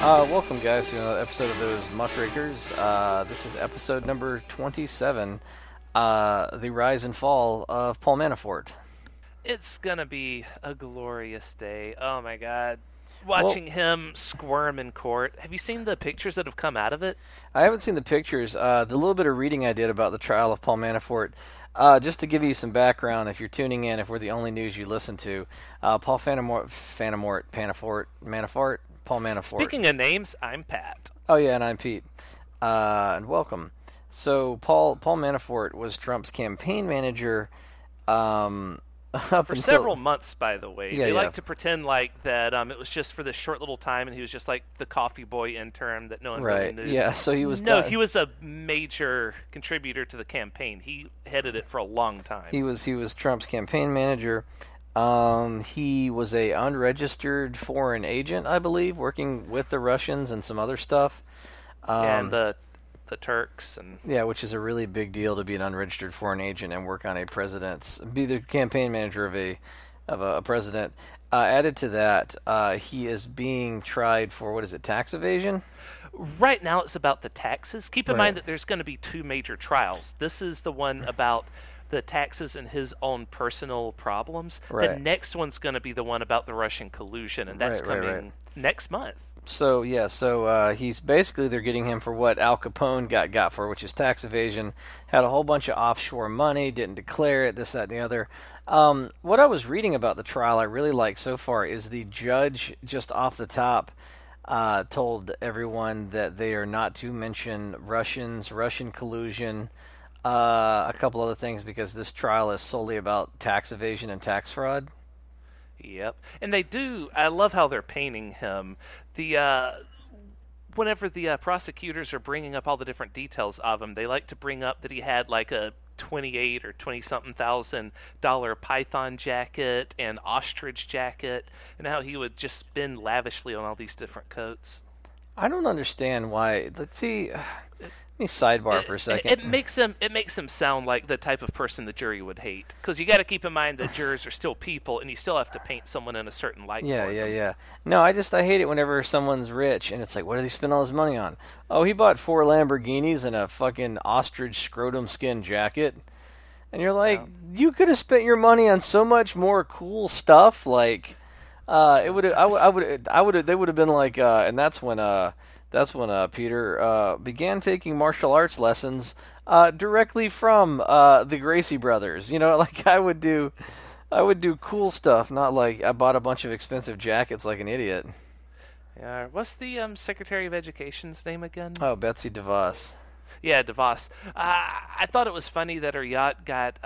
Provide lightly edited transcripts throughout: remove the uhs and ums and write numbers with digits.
Welcome, guys, to another episode of Those Muck-rakers. This is episode number 27, The Rise and Fall of Paul Manafort. It's gonna be a glorious day. Oh my god. Watching him squirm in court. Have you seen the pictures that have come out of it? I haven't seen the pictures. The little bit of reading I did about the trial of Paul Manafort, just to give you some background, if you're tuning in, if we're the only news you listen to, Paul Manafort. Speaking of names, I'm Pat. Oh, yeah, and I'm Pete. And welcome. So Paul Manafort was Trump's campaign manager for several months, by the way. Yeah, they like to pretend like that it was just for this short little time, and he was just like the coffee boy intern that no one really knew. Yeah, so he was he was a major contributor to the campaign. He headed it for a long time. He was Trump's campaign manager. He was a unregistered foreign agent, I believe, working with the Russians and some other stuff. And the Turks. Which is a really big deal, to be an unregistered foreign agent and work on a president's, be the campaign manager of a president. Added to that, he is being tried for, tax evasion? Right now it's about the taxes. Keep in mind that there's going to be two major trials. This is the one about the taxes and his own personal problems. Right. The next one's going to be the one about the Russian collusion, and that's coming next month. So, yeah, he's basically, they're getting him for what Al Capone got for, which is tax evasion. Had a whole bunch of offshore money, didn't declare it, this, that, and the other. What I was reading about the trial I really like so far is the judge, just off the top, told everyone that they are not to mention Russians, Russian collusion, a couple other things, because this trial is solely about tax evasion and tax fraud. Yep. And they do, I love how they're painting him. Whenever the prosecutors are bringing up all the different details of him, they like to bring up that he had like a $28,000 or $20-something python jacket and ostrich jacket, and how he would just spend lavishly on all these different coats. I don't understand why. Let's see. Let me sidebar for a second. It makes him sound like the type of person the jury would hate, because you got to keep in mind that jurors are still people, and you still have to paint someone in a certain light. Yeah. No, I hate it whenever someone's rich and it's like, what did he spend all his money on? Oh, he bought 4 Lamborghinis and a fucking ostrich scrotum skin jacket, and you're like, you could have spent your money on so much more cool stuff. Like, they would have been like, and that's when Peter began taking martial arts lessons directly from the Gracie brothers. You know, like I would do cool stuff, not like I bought a bunch of expensive jackets like an idiot. Yeah, what's the Secretary of Education's name again? Oh, Betsy DeVos. Yeah, DeVos. I thought it was funny that her yacht got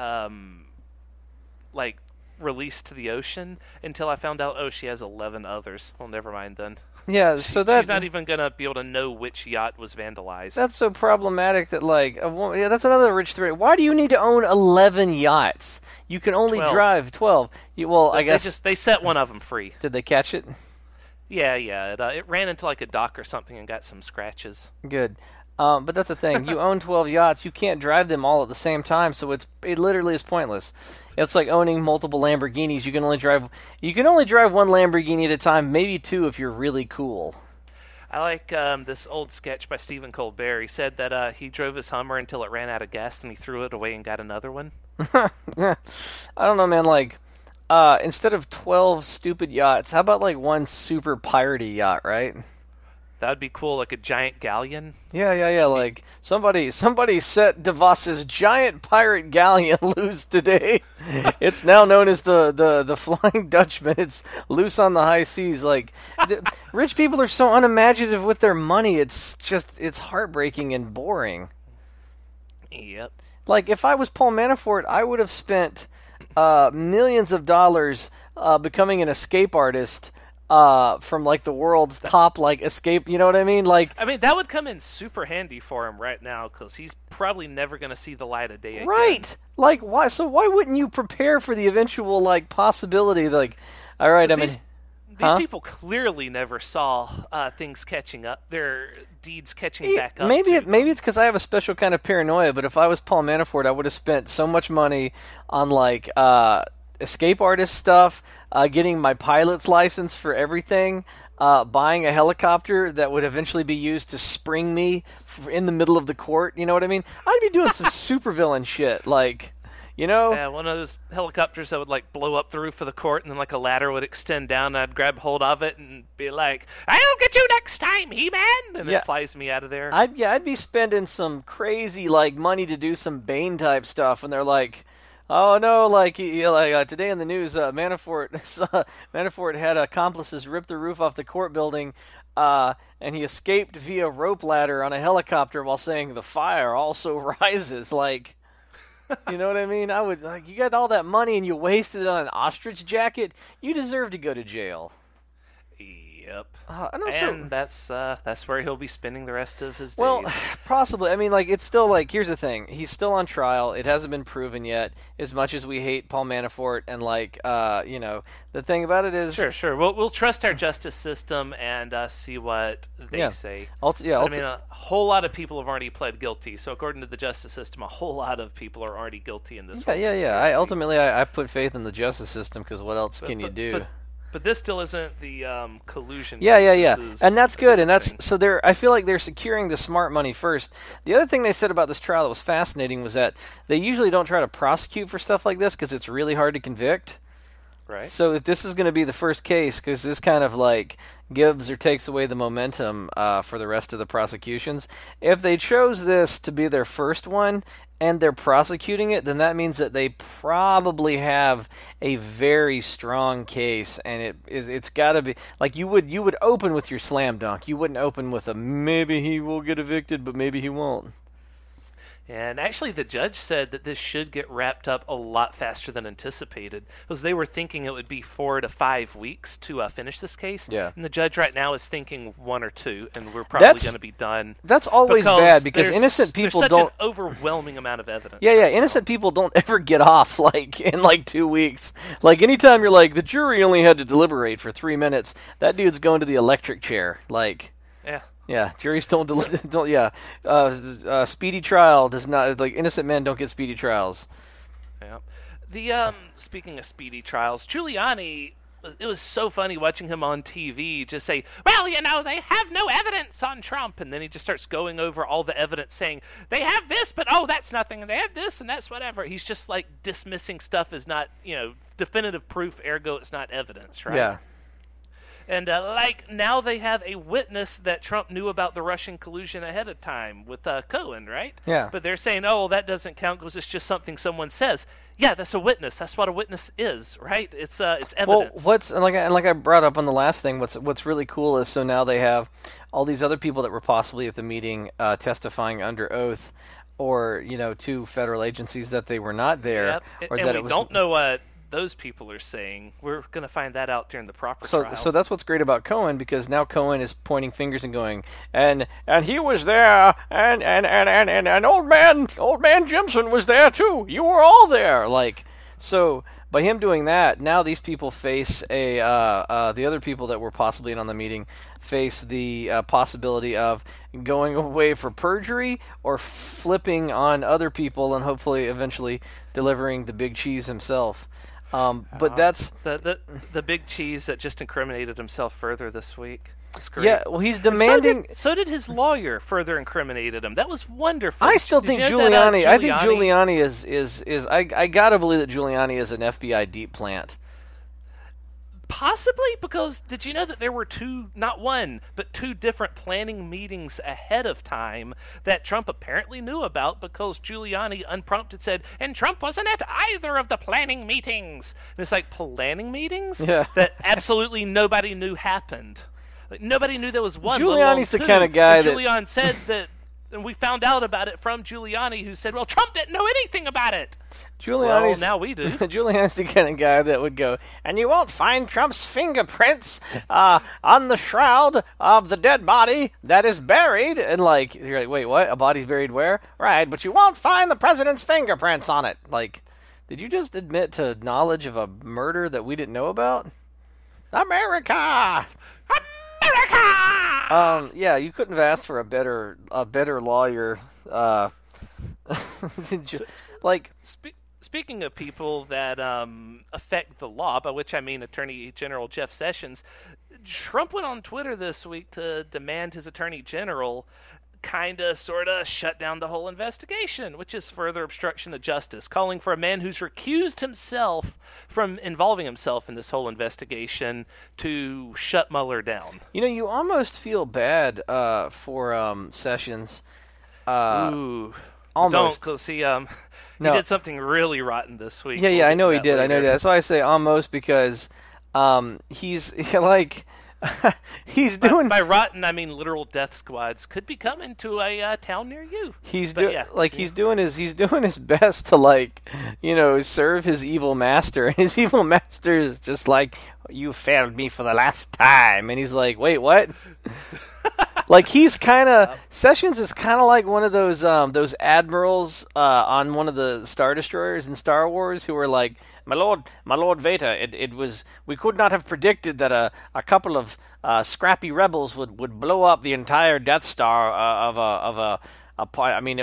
released to the ocean, until I found out, she has 11 others. Well, never mind then. Yeah, so she's not even gonna be able to know which yacht was vandalized. That's so problematic that that's another rich threat. Why do you need to own 11 yachts? You can only drive 12. They set one of them free. Did they catch it? Yeah. It ran into like a dock or something and got some scratches. Good. But that's the thing. You own 12 yachts. You can't drive them all at the same time, so it literally is pointless. It's like owning multiple Lamborghinis. You can only drive one Lamborghini at a time, maybe two if you're really cool. I like this old sketch by Stephen Colbert. He said that he drove his Hummer until it ran out of gas, and he threw it away and got another one. I don't know, man. Instead of 12 stupid yachts, how about like one super piratey yacht, right? That would be cool, like a giant galleon. Yeah. Like somebody set DeVos's giant pirate galleon loose today. It's now known as the Flying Dutchman. It's loose on the high seas. Like rich people are so unimaginative with their money. It's heartbreaking and boring. Yep. Like if I was Paul Manafort, I would have spent millions of dollars becoming an escape artist. From like the world's top escape, you know what I mean? That would come in super handy for him right now, because he's probably never going to see the light of day again. Right. Like why? So why wouldn't you prepare for the eventual possibility? All right, these people clearly never saw things catching up, their deeds catching back up. Maybe it's because I have a special kind of paranoia. But if I was Paul Manafort, I would have spent so much money on escape artist stuff, getting my pilot's license for everything, buying a helicopter that would eventually be used to spring me in the middle of the court. You know what I mean? I'd be doing some supervillain shit, like, you know? Yeah, one of those helicopters that would, like, blow up the roof of the court, and then, like, a ladder would extend down, and I'd grab hold of it and be like, I'll get you next time, He-Man! And yeah, it flies me out of there. I'd be spending some crazy, like, money to do some Bane-type stuff, and they're like, oh, no, today in the news, Manafort had accomplices rip the roof off the court building, and he escaped via rope ladder on a helicopter while saying, the fire also rises, like... You know what I mean? I would, like, you got all that money and you wasted it on an ostrich jacket. You deserve to go to jail. Yep. That's where he'll be spending the rest of his days. Well, possibly. I mean, like, it's still, like, here's the thing. He's still on trial. It hasn't been proven yet, as much as we hate Paul Manafort. And, like, you know, the thing about it is... Sure. We'll trust our justice system and see what they say. I mean, a whole lot of people have already pled guilty. So, according to the justice system, a whole lot of people are already guilty in this. Yeah. I ultimately put faith in the justice system, because what else can you do? But this still isn't the collusion. Yeah. And that's good. And that's so I feel like they're securing the smart money first. The other thing they said about this trial that was fascinating was that they usually don't try to prosecute for stuff like this because it's really hard to convict. Right. So if this is going to be the first case, because this kind of like gives or takes away the momentum for the rest of the prosecutions, if they chose this to be their first one and they're prosecuting it, then that means that they probably have a very strong case, and it's got to be like you would open with your slam dunk. You wouldn't open with a maybe he will get evicted, but maybe he won't. And actually, the judge said that this should get wrapped up a lot faster than anticipated, because they were thinking it would be 4 to 5 weeks to finish this case. Yeah. And the judge right now is thinking 1 or 2, and we're probably going to be done. That's always bad, because innocent people don't. There's such an overwhelming amount of evidence. Yeah. Innocent people don't ever get off like in like 2 weeks. Like anytime you're like the jury only had to deliberate for 3 minutes, that dude's going to the electric chair. Like. Yeah. Yeah, juries don't. Yeah, speedy trial does not. Like innocent men don't get speedy trials. Yeah. The speaking of speedy trials, Giuliani. It was so funny watching him on TV just say, well, you know, they have no evidence on Trump. And then he just starts going over all the evidence saying, they have this, but oh, that's nothing. And they have this, and that's whatever. He's just like dismissing stuff as not, you know, definitive proof, ergo it's not evidence, right? Yeah. And, like, now they have a witness that Trump knew about the Russian collusion ahead of time with Cohen, right? Yeah. But they're saying, oh, well, that doesn't count because it's just something someone says. Yeah, that's a witness. That's what a witness is, right? It's evidence. Well, like I brought up on the last thing, what's really cool is so now they have all these other people that were possibly at the meeting testifying under oath, or, you know, to federal agencies that they were not there. Yep. Or and that we don't know what... those people are saying. We're going to find that out during the proper trial. So that's what's great about Cohen, because now Cohen is pointing fingers and going, and he was there, and old man Jimson was there too. You were all there. Like, so by him doing that, now these people face the other people that were possibly in on the meeting face the possibility of going away for perjury or flipping on other people and hopefully eventually delivering the big cheese himself. But that's the big cheese that just incriminated himself further this week. Yeah, well, he's demanding. So did his lawyer further incriminated him. That was wonderful. I still think Giuliani. I think Giuliani is. I gotta believe that Giuliani is an FBI deep plant. Possibly, because did you know that there were not one, but two different planning meetings ahead of time that Trump apparently knew about, because Giuliani unprompted said, and Trump wasn't at either of the planning meetings. And it's like, planning meetings? Yeah. That absolutely nobody knew happened. Like, nobody knew there was one. Giuliani's the kind of guy that... Giuliani said that... And we found out about it from Giuliani, who said, well, Trump didn't know anything about it. Giuliani's, well, now we do. Giuliani's the kind of guy that would go, and you won't find Trump's fingerprints on the shroud of the dead body that is buried. And like, you're like, wait, what? A body's buried where? Right, but you won't find the president's fingerprints on it. Like, did you just admit to knowledge of a murder that we didn't know about? America! America! Yeah, you couldn't have asked for a better lawyer. Like Speaking of people that affect the law, by which I mean Attorney General Jeff Sessions, Trump went on Twitter this week to demand his Attorney General kind of, sort of shut down the whole investigation, which is further obstruction of justice, calling for a man who's recused himself from involving himself in this whole investigation to shut Mueller down. You know, you almost feel bad for Sessions. Ooh. Almost. Don't, because he did something really rotten this week. Yeah, I know he did. Later. I know that's why I say almost, because he's like... he's doing... By rotten, I mean literal death squads could be coming to a town near you. He's doing his best to, like, you know, serve his evil master, and his evil master is just like, "You failed me for the last time," and he's like, "Wait, what?" Like, he's kind of... Sessions is kind of like one of those admirals on one of the Star Destroyers in Star Wars who were like, my lord Vader, it was... We could not have predicted that a couple of scrappy rebels would blow up the entire Death Star I mean,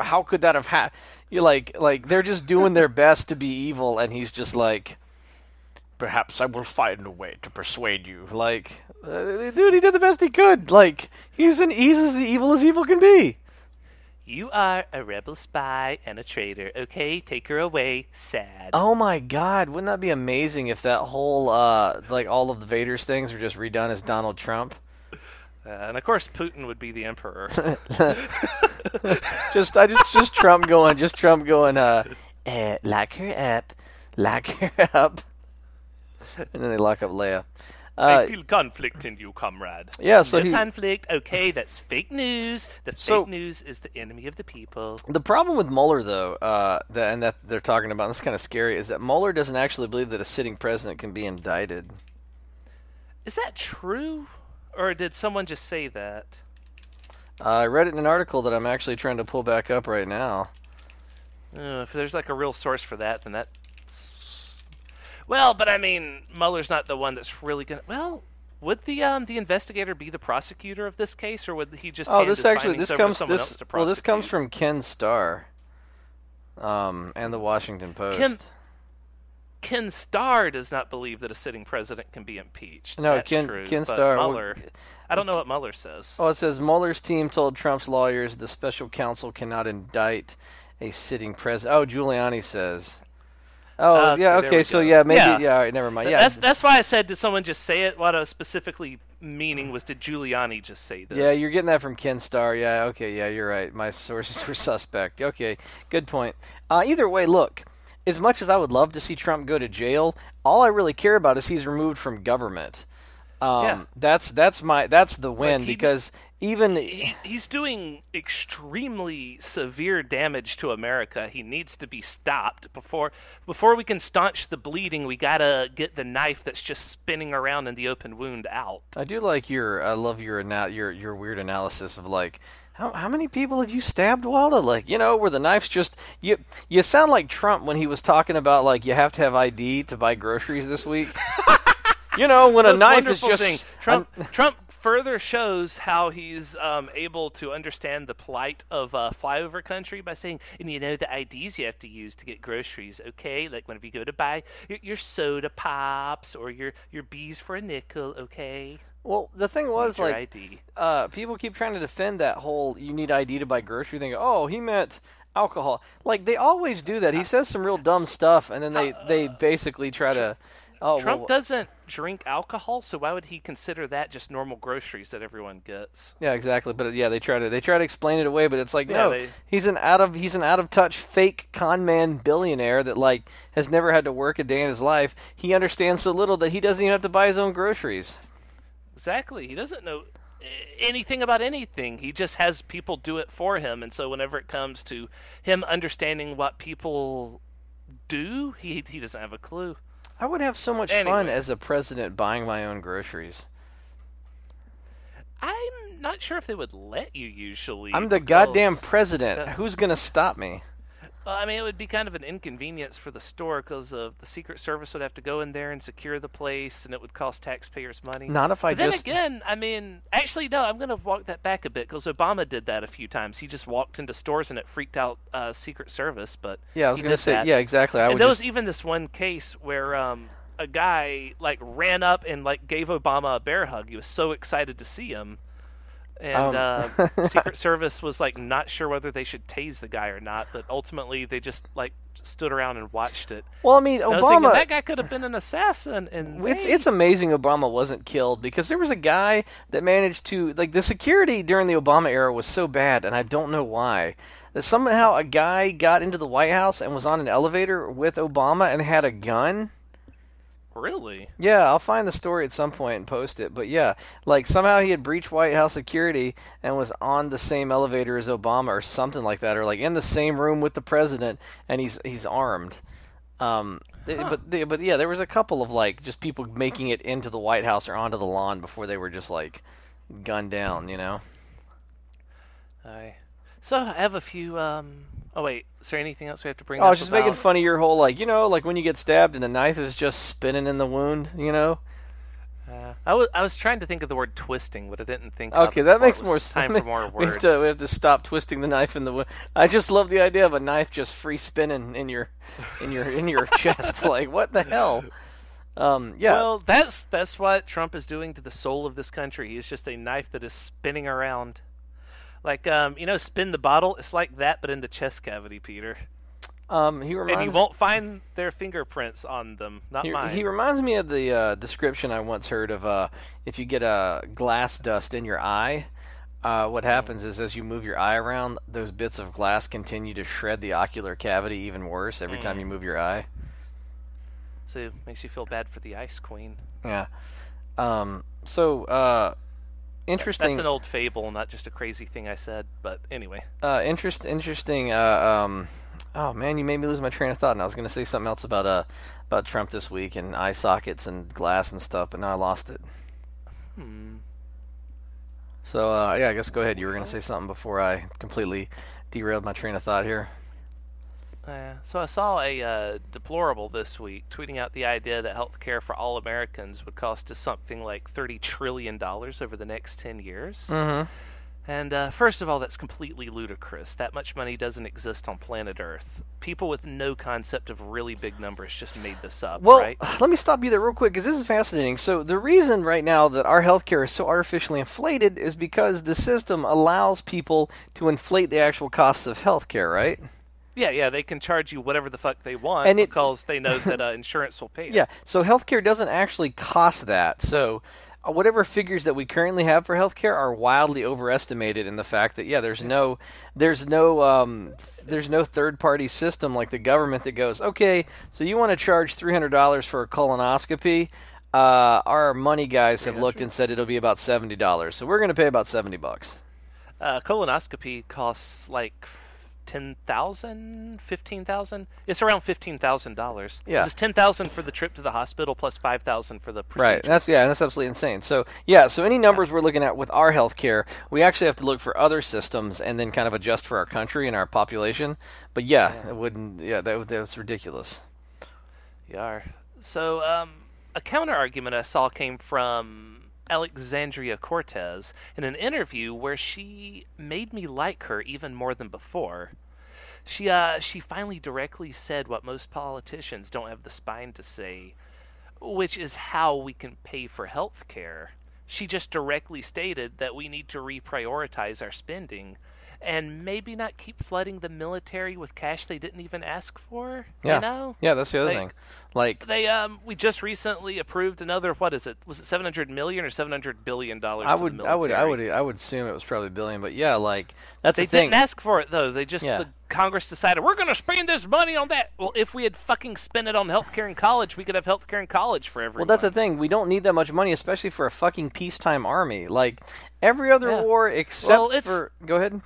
how could that have happened?" You're like they're just doing their best to be evil, and he's just like, "Perhaps I will find a way to persuade you." Like, dude, he did the best he could. Like, he's as evil as evil can be. "You are a rebel spy and a traitor. Okay, take her away. Sad." Oh my God, wouldn't that be amazing if that whole like all of the Vader's things were just redone as Donald Trump? And of course, Putin would be the emperor. just Trump going, lock her up. And then they lock up Leia. "I feel conflict in you, comrade." Yeah, so conflict, okay, that's fake news. Fake news is the enemy of the people. The problem with Mueller, though, that they're talking about, and this is kind of scary, is that Mueller doesn't actually believe that a sitting president can be indicted. Is that true? Or did someone just say that? I read it in an article that I'm actually trying to pull back up right now. If there's like a real source for that, then that... Well, but I mean, Mueller's not the one that's really gonna... Well, would the investigator be the prosecutor of this case, or would he just... This comes from Ken Starr, and the Washington Post. Ken Starr does not believe that a sitting president can be impeached. No, that's true, Ken Starr. Mueller, I don't know what Mueller says. Oh, it says Mueller's team told Trump's lawyers the special counsel cannot indict a sitting president. Oh, Giuliani says. Oh, yeah, okay, so, yeah, maybe, yeah, all right, never mind. Yeah. That's why I said, did someone just say it? What I was specifically meaning was, did Giuliani just say this? Yeah, you're getting that from Ken Starr, yeah, okay, yeah, you're right. My sources were suspect. Okay, good point. Either way, look, as much as I would love to see Trump go to jail, all I really care about is he's removed from government. That's the win, because... Even he's doing extremely severe damage to America. He needs to be stopped before we can staunch the bleeding. We gotta get the knife that's just spinning around in the open wound out. I do like your weird analysis of, like, how many people have you stabbed, Walda? Like, you know, where the knife's just... You sound like Trump when he was talking about, like, you have to have ID to buy groceries this week. You know, when a knife is just... Thing. Trump further shows how he's able to understand the plight of flyover country by saying, "And you know the IDs you have to use to get groceries, okay? Like whenever you go to buy your soda pops or your bees for a nickel, okay?" Well, the thing was, like, ID. People keep trying to defend that whole "you need ID to buy grocery" thing. Oh, he meant alcohol. Like, they always do that. He says some real dumb stuff, and then they basically try to... Trump doesn't drink alcohol, so why would he consider that just normal groceries that everyone gets? Yeah, exactly. But yeah, they try to explain it away, but it's like, he's an out of touch fake con man billionaire that, like, has never had to work a day in his life. He understands so little that he doesn't even have to buy his own groceries. Exactly. He doesn't know anything about anything. He just has people do it for him, and so whenever it comes to him understanding what people do, he doesn't have a clue. I would have so much fun as a president buying my own groceries. I'm not sure if they would let you usually. I'm the goddamn president. Who's going to stop me? Well, I mean, it would be kind of an inconvenience for the store because the Secret Service would have to go in there and secure the place, and it would cost taxpayers money. Not if I but just... then again, I mean, actually, no, I'm going to walk that back a bit because Obama did that a few times. He just walked into stores and it freaked out Secret Service, but yeah, I was going to say, that. Yeah, exactly. And there was even this one case where a guy, like, ran up and, like, gave Obama a bear hug. He was so excited to see him. And Secret Service was, like, not sure whether they should tase the guy or not, but ultimately they just, like, stood around and watched it. Well, I mean, Obama... I was thinking, that guy could have been an assassin. And it's amazing Obama wasn't killed, because there was a guy that managed to... Like, the security during the Obama era was so bad, and I don't know why, that somehow a guy got into the White House and was on an elevator with Obama and had a gun... Really? Yeah, I'll find the story at some point and post it. But yeah, like somehow he had breached White House security and was on the same elevator as Obama or something like that, or like in the same room with the president, and he's armed. But yeah, there was a couple of like just people making it into the White House or onto the lawn before they were just like gunned down, you know. So I have a few. Oh, wait, is there anything else we have to bring up? I was just making fun of your whole, like, you know, like when you get stabbed and the knife is just spinning in the wound, you know? I was trying to think of the word twisting, but I didn't think of it. Okay, that makes more sense. Time for more words. We have to stop twisting the knife in the wound. I just love the idea of a knife just free spinning in your chest. Like, what the hell? Yeah. Well, that's what Trump is doing to the soul of this country. He's just a knife that is spinning around. Like, you know, spin the bottle. It's like that, but in the chest cavity, Peter. And you won't find their fingerprints on them, not mine. He reminds me of the description I once heard of if you get glass dust in your eye, what happens is as you move your eye around, those bits of glass continue to shred the ocular cavity even worse every time you move your eye. So it makes you feel bad for the Ice Queen. Yeah. Interesting. That's an old fable, not just a crazy thing I said, but anyway. Interesting. Oh man, you made me lose my train of thought, and I was going to say something else about Trump this week and eye sockets and glass and stuff, but now I lost it. So yeah, I guess go ahead. You were going to say something before I completely derailed my train of thought here. So I saw a deplorable this week tweeting out the idea that health care for all Americans would cost us something like $30 trillion over the next 10 years. Mm-hmm. And first of all, that's completely ludicrous. That much money doesn't exist on planet Earth. People with no concept of really big numbers just made this up, right? Well, let me stop you there real quick because this is fascinating. So the reason right now that our healthcare is so artificially inflated is because the system allows people to inflate the actual costs of healthcare, right? Yeah, they can charge you whatever the fuck they want because they know that insurance will pay it. Yeah, so healthcare doesn't actually cost that. So whatever figures that we currently have for healthcare are wildly overestimated in the fact that there's no third-party system like the government that goes, okay, so you want to charge $300 for a colonoscopy? Our money guys have looked and said it'll be about $70, so we're going to pay about $70. Colonoscopy costs like $10,000, $15,000. It's around $15,000. Yeah, it's $10,000 for the trip to the hospital plus $5,000 for the procedure. Right. That's absolutely insane. So yeah, so any numbers we're looking at with our healthcare, we actually have to look for other systems and then kind of adjust for our country and our population. But it wouldn't. Yeah, that's ridiculous. Yeah. So a counter argument I saw came from Alexandria Cortez in an interview where she made me like her even more than before. She finally directly said what most politicians don't have the spine to say, which is how we can pay for health care. She just directly stated that we need to reprioritize our spending and maybe not keep flooding the military with cash they didn't even ask for, you know? Yeah, that's the other thing. Like they we just recently approved another, what is it? Was it $700 million or $700 billion to the military? I would assume it was probably billion, but yeah, like that's the thing. They didn't ask for it though. They just the Congress decided we're going to spend this money on that. Well, if we had fucking spent it on healthcare in college, we could have healthcare in college for everyone. Well, that's the thing. We don't need that much money, especially for a fucking peacetime army. Like every other war except for go ahead.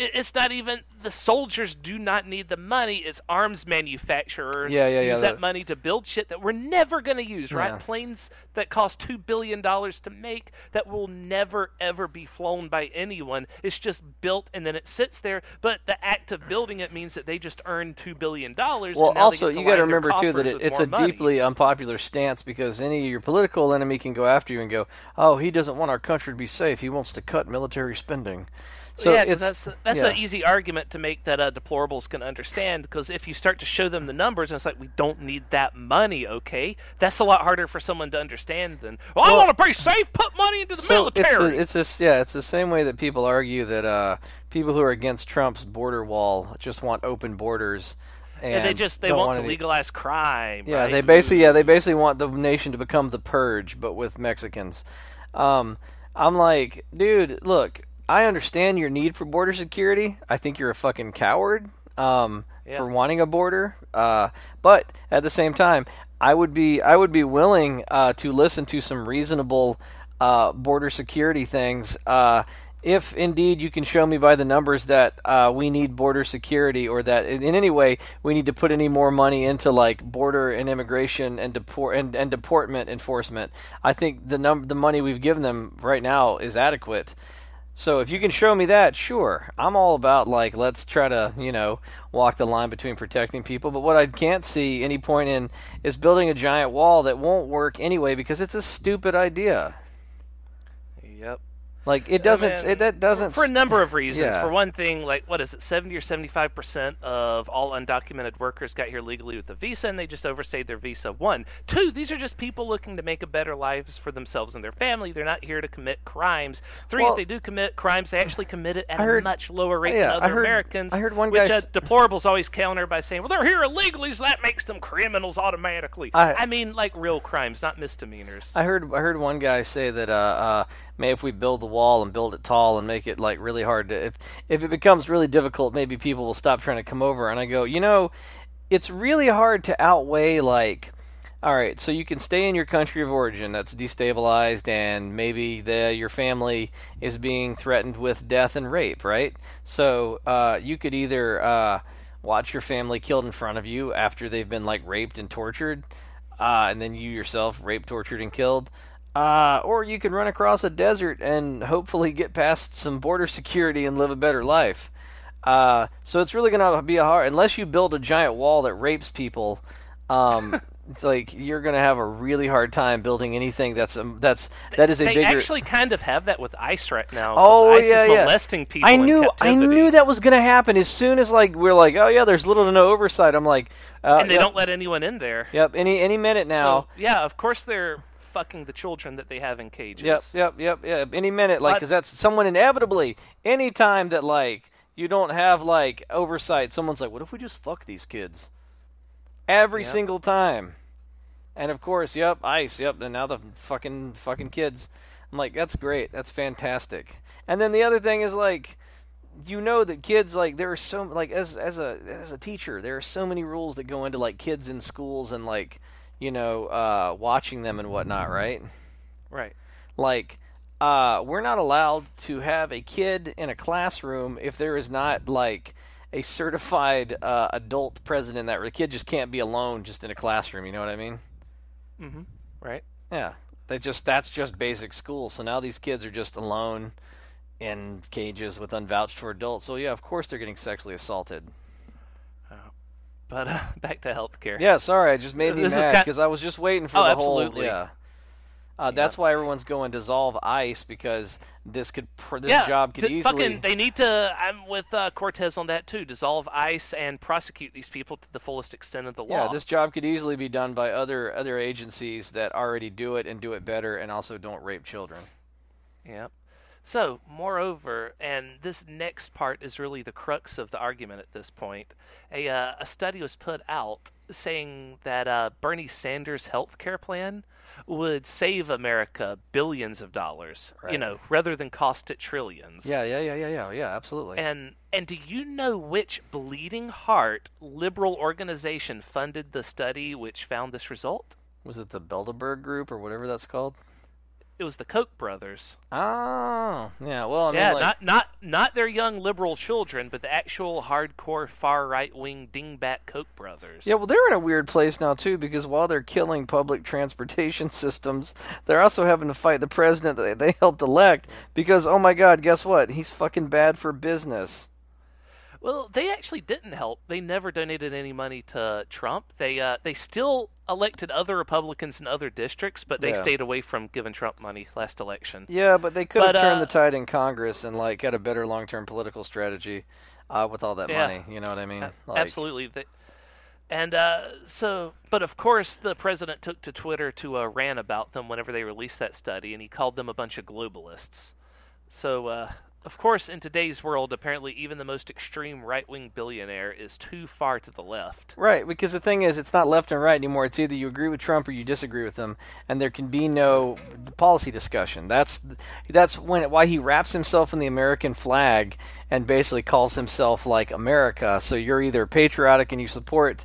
It's not even the soldiers do not need the money. It's arms manufacturers use that money to build shit that we're never going to use, right? Yeah. Planes that cost $2 billion to make that will never, ever be flown by anyone. It's just built and then it sits there. But the act of building it means that they just earned $2 billion. Well, also, you got to remember, too, that it's a deeply unpopular stance because any of your political enemy can go after you and go, oh, he doesn't want our country to be safe. He wants to cut military spending. So yeah, because that's an easy argument to make that deplorables can understand, because if you start to show them the numbers, and it's like, we don't need that money, okay? That's a lot harder for someone to understand than, well, I want to be safe, put money into the military. It's the same way that people argue that people who are against Trump's border wall just want open borders. And they want to legalize crime. Yeah, right? they basically want the nation to become the Purge, but with Mexicans. I'm like, dude, look, I understand your need for border security. I think you're a fucking coward for wanting a border. But at the same time, I would be willing to listen to some reasonable border security things if indeed you can show me by the numbers that we need border security, or that in any way we need to put any more money into like border and immigration and deportment enforcement. I think the money we've given them right now is adequate. So if you can show me that, sure. I'm all about, like, let's try to, walk the line between protecting people. But what I can't see any point in is building a giant wall that won't work anyway because it's a stupid idea. Yep. Like, it doesn't... I mean, that doesn't... For a number of reasons. Yeah. For one thing, like, what is it, 70 or 75% of all undocumented workers got here legally with a visa, and they just overstayed their visa. 1. 2, these are just people looking to make a better lives for themselves and their family. They're not here to commit crimes. 3, if they do commit crimes, they actually commit it at a much lower rate than other Americans. I heard one guy... Which deplorables always counter by saying, well, they're here illegally, so that makes them criminals automatically. I mean, like, real crimes, not misdemeanors. I heard one guy say that, maybe if we build the wall and build it tall and make it like really hard to, if it becomes really difficult, maybe people will stop trying to come over. And I go, it's really hard to outweigh, like, all right, so you can stay in your country of origin that's destabilized and maybe your family is being threatened with death and rape, right? So you could either watch your family killed in front of you after they've been like raped and tortured, and then you yourself raped, tortured, and killed. Or you can run across a desert and hopefully get past some border security and live a better life. So it's really going to be hard, unless you build a giant wall that rapes people. It's like you're going to have a really hard time building anything that is a bigger... They actually kind of have that with ICE right now. Oh, ICE is molesting people. I knew that was going to happen as soon as we're like, oh yeah, there's little to no oversight. I'm like, and they don't let anyone in there. Yep, any minute now. So, yeah, of course they're fucking the children that they have in cages. Yep. Any minute, because that's someone inevitably. Any time that you don't have oversight, someone's like, "What if we just fuck these kids?" Every single time. And of course, ICE. And now the fucking kids. I'm like, that's great. That's fantastic. And then the other thing is that kids, there are so as a teacher, there are so many rules that go into kids in schools and watching them and whatnot, right? Right. We're not allowed to have a kid in a classroom if there is not, a certified adult present in that. The kid just can't be alone just in a classroom, you know what I mean? Mm-hmm. Right. Yeah. That's just basic school. So now these kids are just alone in cages with unvouched for adults. So, yeah, of course they're getting sexually assaulted. But back to healthcare. Yeah, sorry, I just made me mad because I was just waiting for the whole. Absolutely. Yeah. That's why everyone's going dissolve ICE, because this job could easily. Fucking, they need to. I'm with Cortez on that too. Dissolve ICE and prosecute these people to the fullest extent of the law. Yeah, this job could easily be done by other agencies that already do it and do it better, and also don't rape children. Yeah. So, moreover, and this next part is really the crux of the argument at this point, a study was put out saying that Bernie Sanders' health care plan would save America billions of dollars, right, rather than cost it trillions. Yeah, absolutely. And do you know which bleeding heart liberal organization funded the study which found this result? Was it the Bilderberg Group or whatever that's called? It was the Koch brothers. Oh, yeah. Well, I mean, yeah, like... not their young liberal children, but the actual hardcore far right wing dingbat Koch brothers. Yeah, well, they're in a weird place now too, because while they're killing public transportation systems, they're also having to fight the president that they helped elect. Because oh my God, guess what? He's fucking bad for business. Well, they actually didn't help. They never donated any money to Trump. They still elected other Republicans in other districts, but they stayed away from giving Trump money last election. Yeah, but they could have turned the tide in Congress and like got a better long-term political strategy with all that money. You know what I mean? Absolutely. But of course, the president took to Twitter to rant about them whenever they released that study, and he called them a bunch of globalists. So. Of course, in today's world, apparently even the most extreme right-wing billionaire is too far to the left. Right, because the thing is, it's not left and right anymore. It's either you agree with Trump or you disagree with him, and there can be no policy discussion. That's why he wraps himself in the American flag and basically calls himself, like, America. So you're either patriotic and you support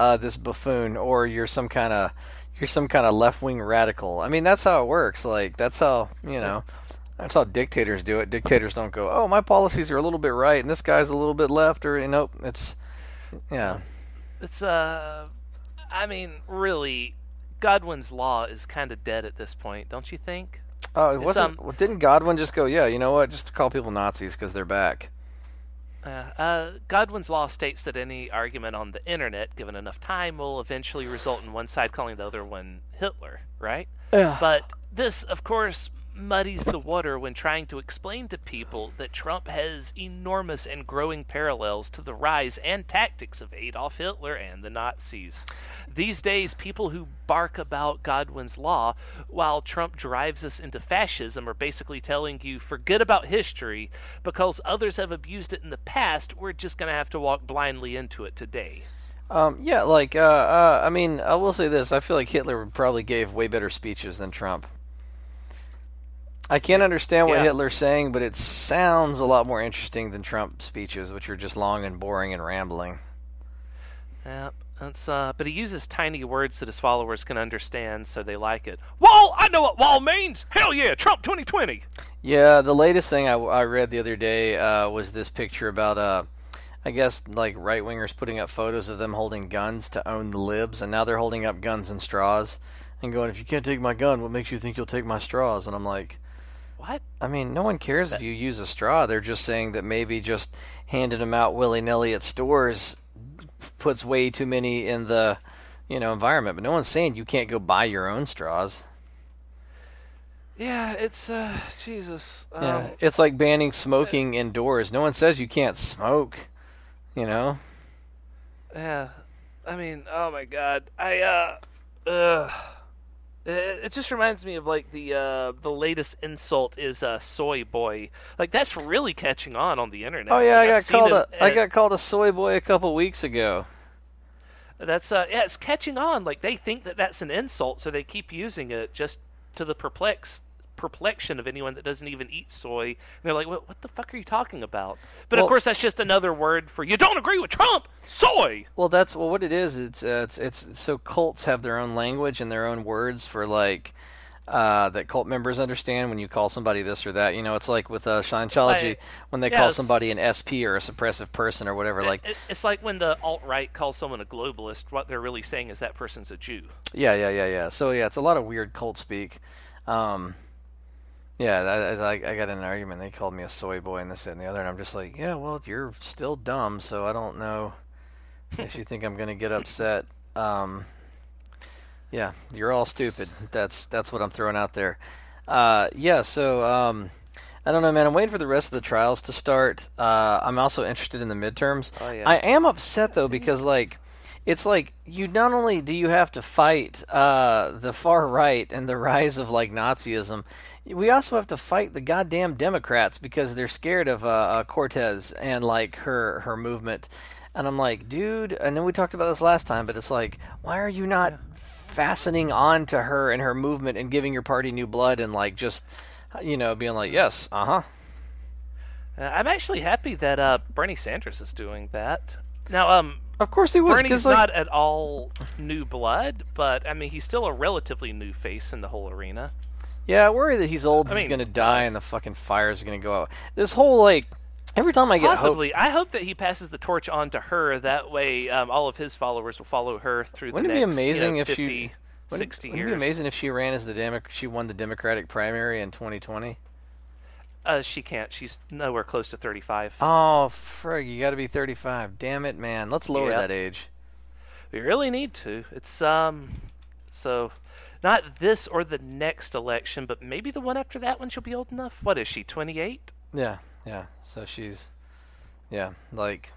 this buffoon, or you're some kind of left-wing radical. I mean, that's how it works. Like, that's how, you know... That's how dictators do it. Dictators don't go, oh, my policies are a little bit right, and this guy's a little bit left, or, you know, it's, yeah. It's, I mean, really, Godwin's law is kind of dead at this point, don't you think? Oh, it wasn't, didn't Godwin just go, yeah, you know what, just call people Nazis because they're back. Godwin's law states that any argument on the internet, given enough time, will eventually result in one side calling the other one Hitler, right? Yeah. But this, of course... muddies the water when trying to explain to people that Trump has enormous and growing parallels to the rise and tactics of Adolf Hitler and the Nazis. These days, people who bark about Godwin's law while Trump drives us into fascism are basically telling you, forget about history, because others have abused it in the past, we're just going to have to walk blindly into it today. I mean, I will say this, I feel like Hitler probably gave way better speeches than Trump. I can't understand what Hitler's saying, but it sounds a lot more interesting than Trump's speeches, which are just long and boring and rambling. Yeah, but he uses tiny words that his followers can understand, so they like it. Wall! I know what wall means! Hell yeah! Trump 2020! Yeah, the latest thing I read the other day was this picture about, I guess, like, right-wingers putting up photos of them holding guns to own the libs, and now they're holding up guns and straws and going, if you can't take my gun, what makes you think you'll take my straws? And I'm like... What? I mean, no one cares if you use a straw. They're just saying that maybe just handing them out willy-nilly at stores puts way too many in the, you know, environment. But no one's saying you can't go buy your own straws. Yeah, it's, Jesus. Yeah, it's like banning smoking indoors. No one says you can't smoke, you know? Yeah. I mean, oh my God. It just reminds me of, like, the latest insult is soy boy. Like, that's really catching on the internet. Oh, yeah, like, I got called a soy boy a couple weeks ago. That's, it's catching on. Like, they think that that's an insult, so they keep using it just to the perplexion of anyone that doesn't even eat soy. And they're like, what the fuck are you talking about? But, well, of course, that's just another word for, you don't agree with Trump, soy! Well, that's what it is. It's so cults have their own language and their own words for, like, that cult members understand when you call somebody this or that. You know, it's like with Scientology, when they call somebody an SP or a suppressive person or whatever. It's like when the alt-right calls someone a globalist, what they're really saying is that person's a Jew. Yeah. So, yeah, it's a lot of weird cult speak. Yeah, I got in an argument. They called me a soy boy and this, that, and the other. And I'm just like, yeah, well, you're still dumb, so I don't know if you think I'm going to get upset. Yeah, you're all stupid. That's what I'm throwing out there. I don't know, man. I'm waiting for the rest of the trials to start. I'm also interested in the midterms. Oh, yeah. I am upset, though, because, like, it's like you not only do you have to fight the far right and the rise of, like, Nazism, we also have to fight the goddamn Democrats because they're scared of Cortez and, like, her movement. And I'm like, dude, I know we talked about this last time, but it's like, why are you not fastening on to her and her movement and giving your party new blood and, like, just, you know, being like, yes, uh-huh. I'm actually happy that Bernie Sanders is doing that. Now, of course he was. Bernie's not at all new blood, but, I mean, he's still a relatively new face in the whole arena. Yeah, I worry that he's old, he's going to die, and the fucking fire's going to go out. This whole, like, every time I get I hope that he passes the torch on to her. That way, all of his followers will follow her through the next 50, 60 years. Wouldn't it be amazing if she ran as she won the Democratic primary in 2020? She can't. She's nowhere close to 35. Oh, frig, you gotta be 35. Damn it, man. Let's lower that age. We really need to. It's, so, not this or the next election, but maybe the one after that one she'll be old enough. What is she, 28? Yeah, yeah. So she's, yeah, like,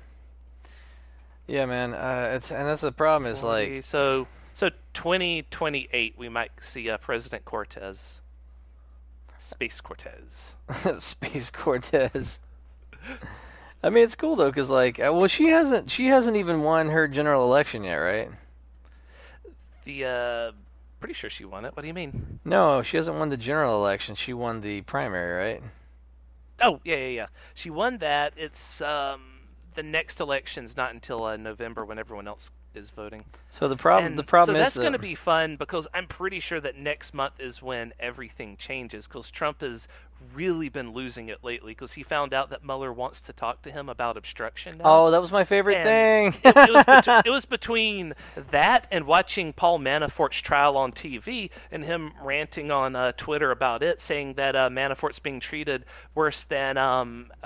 yeah, man. It's and that's the problem is, like... So 2028, we might see President Cortez... Space Cortez. Space Cortez. I mean, it's cool though, because like, well, she hasn't even won her general election yet, right? Pretty sure she won it. What do you mean? No, she hasn't won the general election. She won the primary, right? Oh yeah. She won that. It's the next election's not until November when everyone else is voting. So the problem is that's going to be fun, because I'm pretty sure that next month is when everything changes, because Trump has really been losing it lately, because he found out that Mueller wants to talk to him about obstruction now. Oh, that was my favorite thing. It was between that and watching Paul Manafort's trial on TV and him ranting on Twitter about it, saying that Manafort's being treated worse than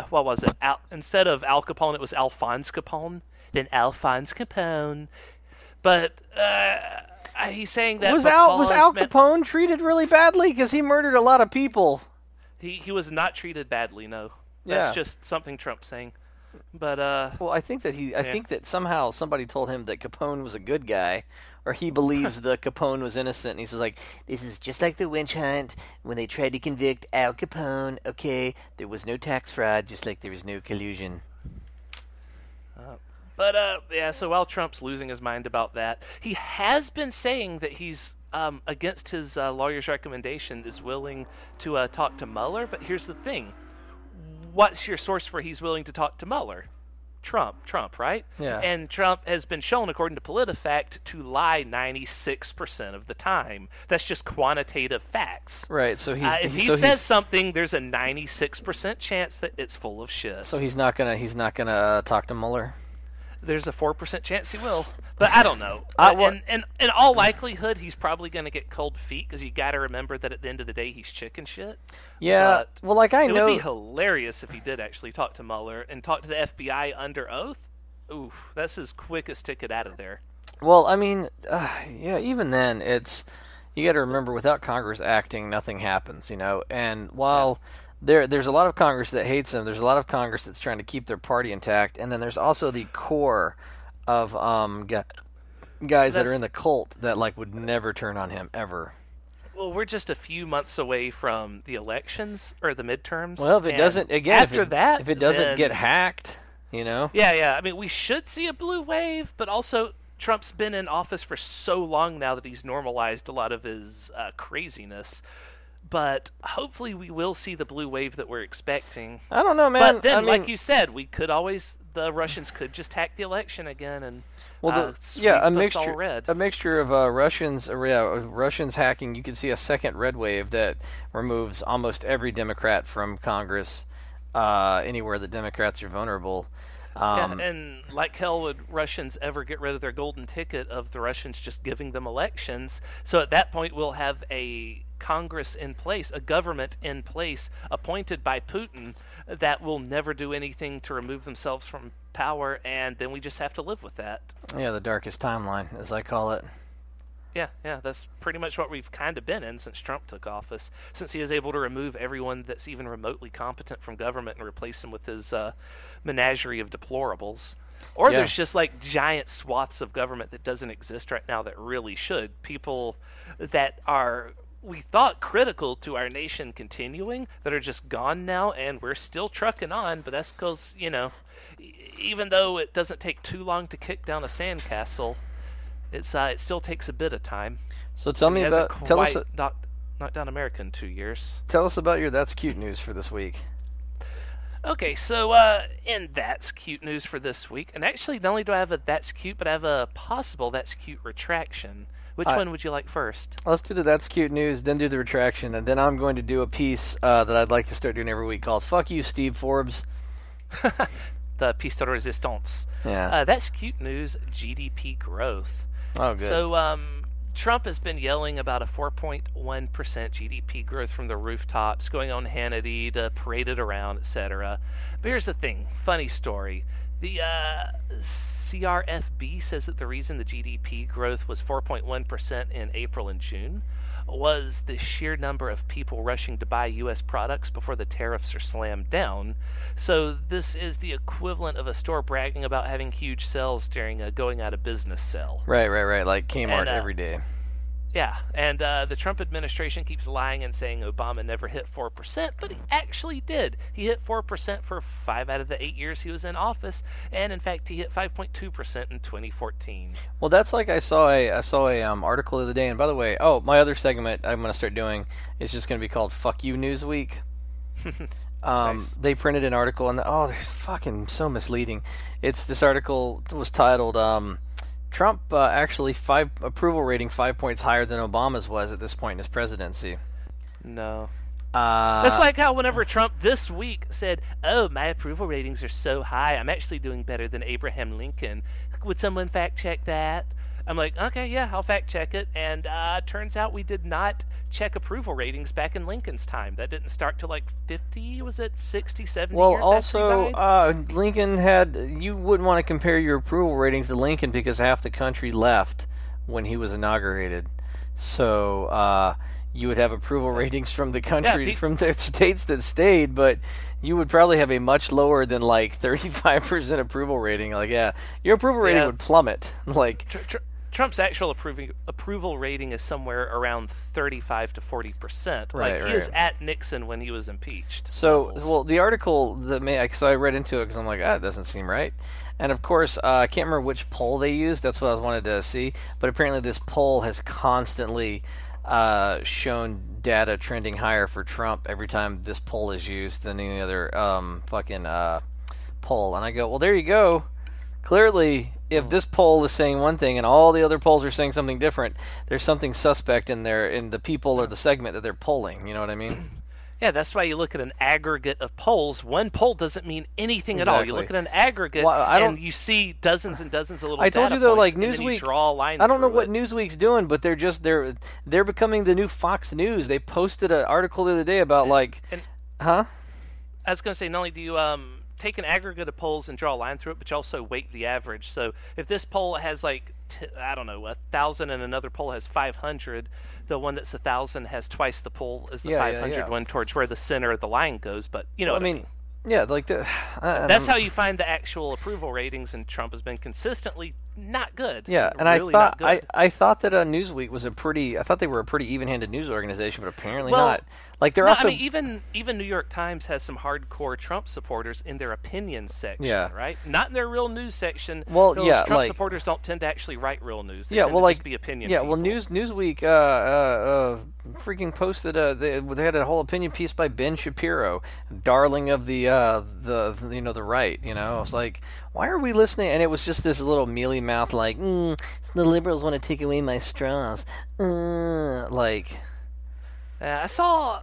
what was it? Instead of Al Capone, it was Alphonse Capone. Than Alphonse Capone, but he's saying that was Al Capone treated really badly, because he murdered a lot of people. He was not treated badly, no. That's just something Trump's saying. But well, I think that I think that somehow somebody told him that Capone was a good guy, or he believes that Capone was innocent, and he says, like, this is just like the witch hunt when they tried to convict Al Capone. Okay, there was no tax fraud, just like there was no collusion. But, yeah, so while Trump's losing his mind about that, he has been saying that he's, against his lawyer's recommendation, is willing to talk to Mueller. But here's the thing. What's your source for he's willing to talk to Mueller? Trump, right? Yeah. And Trump has been shown, according to PolitiFact, to lie 96% of the time. That's just quantitative facts. Right, so he's... if he says something, there's a 96% chance that it's full of shit. So he's not gonna talk to Mueller? There's a 4% chance he will, but I don't know. In all likelihood, he's probably going to get cold feet, because you got to remember that at the end of the day, he's chicken shit. Yeah, but well, like it would be hilarious if he did actually talk to Mueller and talk to the FBI under oath. Oof, that's his quickest ticket out of there. Well, I mean, yeah, even then, it's you got to remember, without Congress acting, nothing happens, you know. And while There's a lot of Congress that hates him. There's a lot of Congress that's trying to keep their party intact, and then there's also the core of guys that are in the cult that like would never turn on him ever. Well, we're just a few months away from the elections or the midterms. Well, if it doesn't get hacked, you know. Yeah. I mean, we should see a blue wave, but also Trump's been in office for so long now that he's normalized a lot of his craziness. But hopefully we will see the blue wave that we're expecting. I don't know, man. But then, like you said, the Russians could just hack the election again, and a mixture of Russians hacking. You could see a second red wave that removes almost every Democrat from Congress, anywhere that Democrats are vulnerable. And like hell would Russians ever get rid of their golden ticket of the Russians just giving them elections. So at that point, we'll have a Congress in place, a government in place, appointed by Putin, that will never do anything to remove themselves from power, and then we just have to live with that. Yeah, the darkest timeline, as I call it. Yeah, that's pretty much what we've kind of been in since Trump took office, since he was able to remove everyone that's even remotely competent from government and replace them with his menagerie of deplorables. Or there's just like giant swaths of government that doesn't exist right now that really should. People that are, we thought, critical to our nation continuing, that are just gone now, and we're still trucking on, but that's because, you know, even though it doesn't take too long to kick down a sandcastle, it still takes a bit of time. So knocked down America in 2 years. Tell us about your That's Cute News for this week. Okay, so in That's Cute News for this week, and actually not only do I have a That's Cute, but I have a possible That's Cute retraction, Which one would you like first? Let's do the That's Cute News, then do the retraction, and then I'm going to do a piece that I'd like to start doing every week called Fuck You, Steve Forbes. The piece de resistance. Yeah. That's Cute News, GDP growth. Oh, good. So Trump has been yelling about a 4.1% GDP growth from the rooftops, going on Hannity to parade it around, etc. But here's the thing. Funny story. The CRFB says that the reason the GDP growth was 4.1% in April and June was the sheer number of people rushing to buy U.S. products before the tariffs are slammed down. So this is the equivalent of a store bragging about having huge sales during a going-out-of-business sale. Right. Like Kmart and, every day. Yeah, and the Trump administration keeps lying and saying Obama never hit 4%, but he actually did. He hit 4% for 5 out of the 8 years he was in office, and in fact, he hit 5.2% in 2014. Well, that's like I saw a article the other day, and by the way, my other segment I'm going to start doing is just going to be called Fuck You News Week. Nice. They printed an article, and they're fucking so misleading. It's this article was titled... Trump actually approval rating 5 points higher than Obama's was at this point in his presidency. No. That's like how whenever Trump this week said, my approval ratings are so high, I'm actually doing better than Abraham Lincoln. Would someone fact check that? I'm like, okay, yeah, I'll fact check it. And turns out we did not check approval ratings back in Lincoln's time. That didn't start till like 50, was it 60, 70 years after he died? Lincoln had, you wouldn't want to compare your approval ratings to Lincoln because half the country left when he was inaugurated. So you would have approval ratings from the country, from the states that stayed, but you would probably have a much lower than like 35% approval rating. Like, yeah, your approval rating would plummet. Like... Trump's actual approval rating is somewhere around 35 to 40%. Right, he is at Nixon when he was impeached. So, well, the article that I read into it because I'm like, that doesn't seem right. And of course, I can't remember which poll they used. That's what I wanted to see. But apparently, this poll has constantly shown data trending higher for Trump every time this poll is used than any other poll. And I go, well, there you go. Clearly, if this poll is saying one thing and all the other polls are saying something different, there's something suspect in the people or the segment that they're polling. You know what I mean? Yeah, that's why you look at an aggregate of polls. One poll doesn't mean anything at all. You look at an aggregate and you see dozens and dozens of little I told data you though, points, like Newsweek, draw a line. I don't know what Newsweek's doing, but they're just they're becoming the new Fox News. They posted an article the other day about I was going to say, not only do you take an aggregate of polls and draw a line through it, but you also weight the average. So if this poll has 1,000 and another poll has 500, the one that's 1,000 has twice the poll as the 500 one towards where the center of the line goes. But you know what I mean. Yeah, that's how you find the actual approval ratings, and Trump has been consistently not good. Yeah, and really I thought that Newsweek was I thought they were a pretty even-handed news organization, but apparently not. Like they're also even New York Times has some hardcore Trump supporters in their opinion section, right? Not in their real news section. Well, Trump supporters don't tend to actually write real news. They tend to just be opinion. Yeah, people. Well, Newsweek freaking posted they had a whole opinion piece by Ben Shapiro, darling of the right, I was like, why are we listening? And it was just this little mealy mouth the liberals want to take away my straws. I saw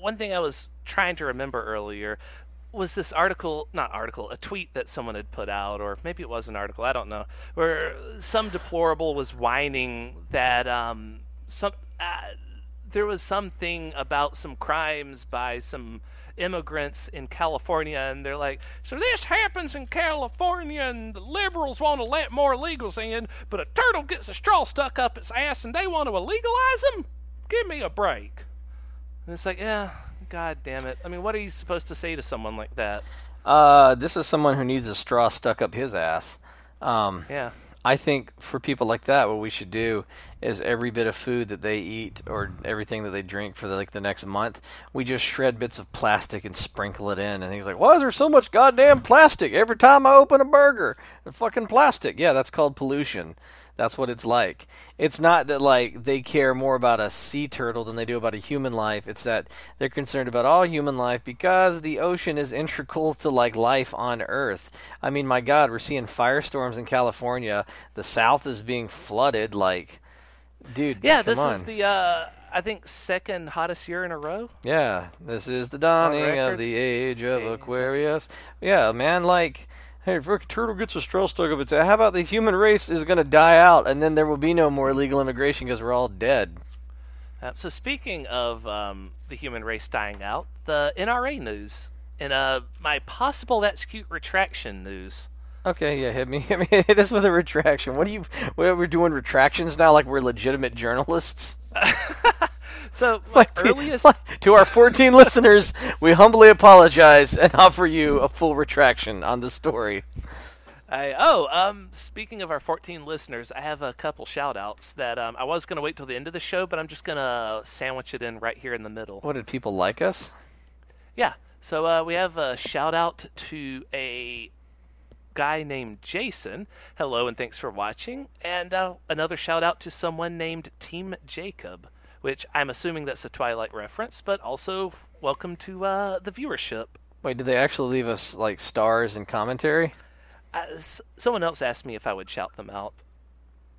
one thing I was trying to remember earlier was this a tweet that someone had put out, or maybe it was an article, I don't know, where some deplorable was whining that there was something about some crimes by some immigrants in California, and they're like, so this happens in California, and the liberals want to let more illegals in, but a turtle gets a straw stuck up its ass and they want to illegalize him? Give me a break. And it's like, god damn it. I mean, what are you supposed to say to someone like that? This is someone who needs a straw stuck up his ass. I think for people like that, what we should do is every bit of food that they eat or everything that they drink for the next month, we just shred bits of plastic and sprinkle it in. And he's like, why is there so much goddamn plastic every time I open a burger? The fucking plastic. Yeah, that's called pollution. That's what it's like. It's not that they care more about a sea turtle than they do about a human life. It's that they're concerned about all human life because the ocean is integral to life on Earth. I mean, my God, we're seeing firestorms in California. The South is being flooded. Dude, yeah, this is the, I think, second hottest year in a row. Yeah, this is the dawning of the age of Aquarius. Yeah, man, like, hey, if a turtle gets a straw stuck up its ass, how about the human race is going to die out, and then there will be no more illegal immigration because we're all dead. So speaking of the human race dying out, the NRA news, and my possible That's Cute retraction news. Okay, yeah, hit me. Hit us with a retraction. We're doing retractions now, like we're legitimate journalists. So, my earliest to our 14 listeners, we humbly apologize and offer you a full retraction on the story. Speaking of our 14 listeners, I have a couple shout-outs that I was going to wait till the end of the show, but I'm just going to sandwich it in right here in the middle. What, did people like us? Yeah, so we have a shout-out to a guy named Jason. Hello, and thanks for watching. And another shout-out to someone named Team Jacob, which I'm assuming that's a Twilight reference, but also welcome to the viewership. Wait, did they actually leave us, like, stars and commentary? Someone else asked me if I would shout them out.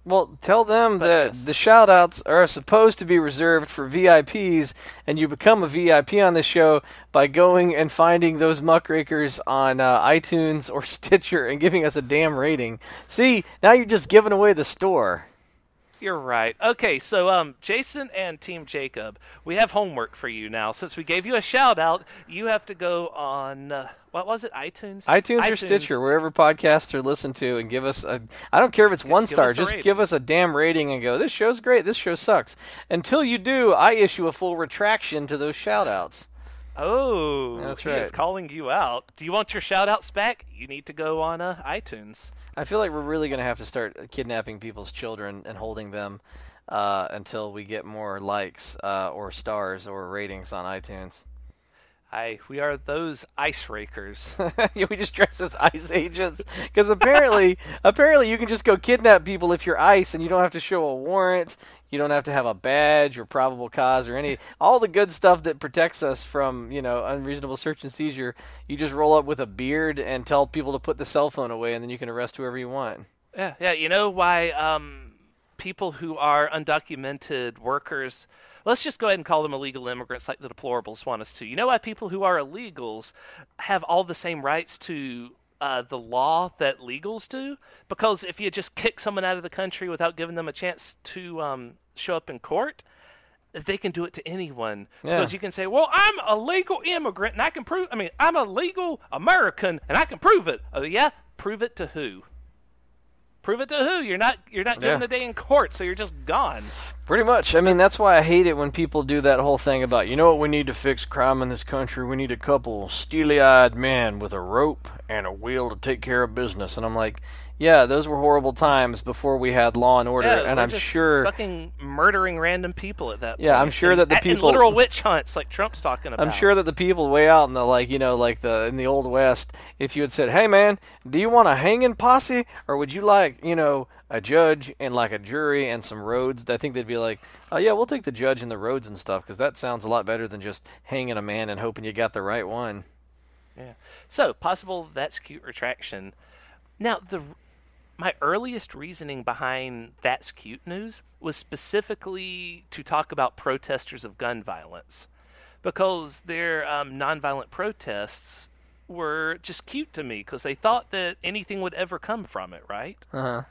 Well, tell them that the shout-outs are supposed to be reserved for VIPs, and you become a VIP on this show by going and finding Those Muckrakers on iTunes or Stitcher and giving us a damn rating. See, now you're just giving away the store. You're right. Okay, so Jason and Team Jacob, we have homework for you now. Since we gave you a shout-out, you have to go on, what was it, iTunes? iTunes or Stitcher, wherever podcasts are listened to, and give us a, I don't care if it's one star, just give us a damn rating and go, this show's great, this show sucks. Until you do, I issue a full retraction to those shout-outs. Oh, that's right. He is calling you out. Do you want your shout-outs back? You need to go on iTunes. I feel like we're really going to have to start kidnapping people's children and holding them until we get more likes or stars or ratings on iTunes. We are those ice rakers. Yeah, we just dress as ice agents because apparently you can just go kidnap people if you're ice and you don't have to show a warrant. You don't have to have a badge or probable cause or all the good stuff that protects us from, unreasonable search and seizure. You just roll up with a beard and tell people to put the cell phone away, and then you can arrest whoever you want. Yeah, yeah. You know why people who are undocumented workers, let's just go ahead and call them illegal immigrants like the deplorables want us to. You know why people who are illegals have all the same rights to the law that legals do? Because if you just kick someone out of the country without giving them a chance to show up in court, they can do it to anyone. Yeah. Because you can say, well, I'm a legal immigrant, and I can prove – I'm a legal American, and I can prove it. Oh, yeah? Prove it to who? Prove it to who? You're not doing the day in court, so you're just gone. Pretty much. I mean, that's why I hate it when people do that whole thing about, you know what, we need to fix crime in this country. We need a couple steely-eyed men with a rope and a wheel to take care of business. And I'm like, yeah, those were horrible times before we had law and order. Yeah, and I'm sure fucking murdering random people at that point. Yeah, I'm sure that the people in literal witch hunts like Trump's talking about. I'm sure that the people way out in the in the Old West, if you had said, hey man, do you want a hanging posse or would you like, a judge and like a jury and some roads, I think they'd be like, oh yeah, we'll take the judge and the roads and stuff because that sounds a lot better than just hanging a man and hoping you got the right one. Yeah. So possible That's Cute retraction. Now my earliest reasoning behind That's Cute news was specifically to talk about protesters of gun violence because their nonviolent protests were just cute to me because they thought that anything would ever come from it, right? Uh-huh.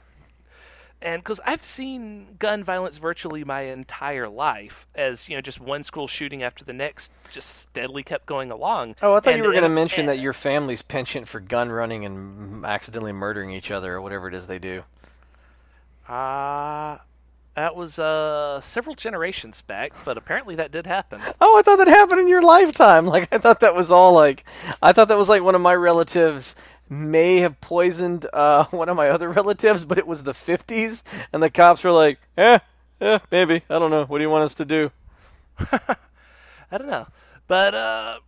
And because I've seen gun violence virtually my entire life as, just one school shooting after the next just steadily kept going along. Oh, I thought you were going to mention that your family's penchant for gun running and accidentally murdering each other or whatever it is they do. That was several generations back, but apparently that did happen. Oh, I thought that happened in your lifetime. Like, I thought that was all like, one of my relatives may have poisoned one of my other relatives, but it was the 50s, and the cops were like, maybe. I don't know. What do you want us to do? I don't know. But,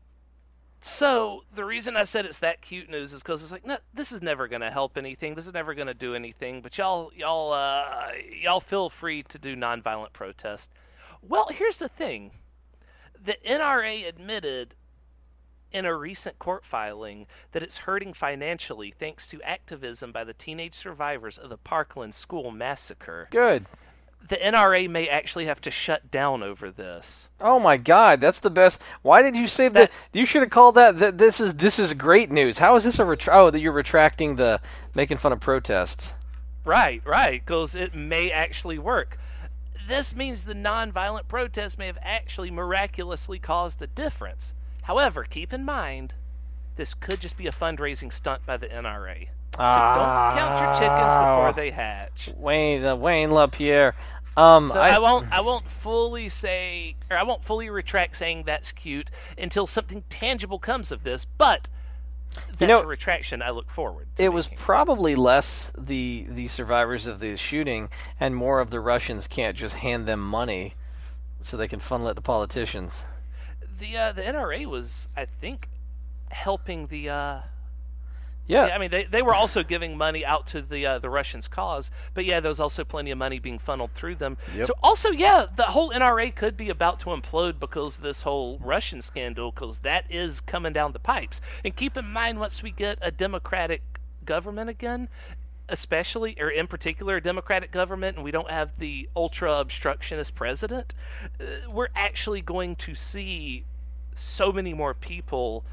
so, the reason I said it's that cute news is because it's like, no, this is never going to help anything. This is never going to do anything, but y'all feel free to do nonviolent protest. Well, here's the thing. The NRA admitted in a recent court filing that it's hurting financially thanks to activism by the teenage survivors of the Parkland school massacre. Good. the NRA may actually have to shut down over this. Oh my God, that's the best. Why did you say that? You should have called that. This is great news. How is this a oh, that you're retracting the making fun of protests? Right, because it may actually work. This means the nonviolent protests may have actually miraculously caused a difference. However, keep in mind, this could just be a fundraising stunt by the NRA. So don't count your chickens before they hatch. Wayne LaPierre. So I won't fully say, or I won't fully retract saying that's cute until something tangible comes of this, but that's a retraction I look forward to. It was probably less the survivors of the shooting and more of the Russians can't just hand them money so they can funnel it to politicians. The NRA was, I think, helping the I mean, they were also giving money out to the Russians' cause, but yeah, there was also plenty of money being funneled through them. Yep. So also, yeah, the whole NRA could be about to implode because this whole Russian scandal, because that is coming down the pipes. And keep in mind, once we get a democratic government again, especially, or in particular, a democratic government, and we don't have the ultra-obstructionist president, we're actually going to see so many more people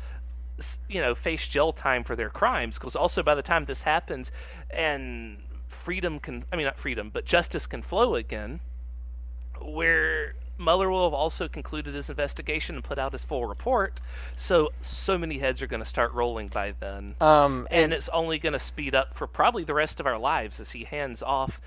face jail time for their crimes, because also by the time this happens and justice can flow again, where Mueller will have also concluded his investigation and put out his full report, so many heads are going to start rolling by then, and it's only going to speed up for probably the rest of our lives as he hands off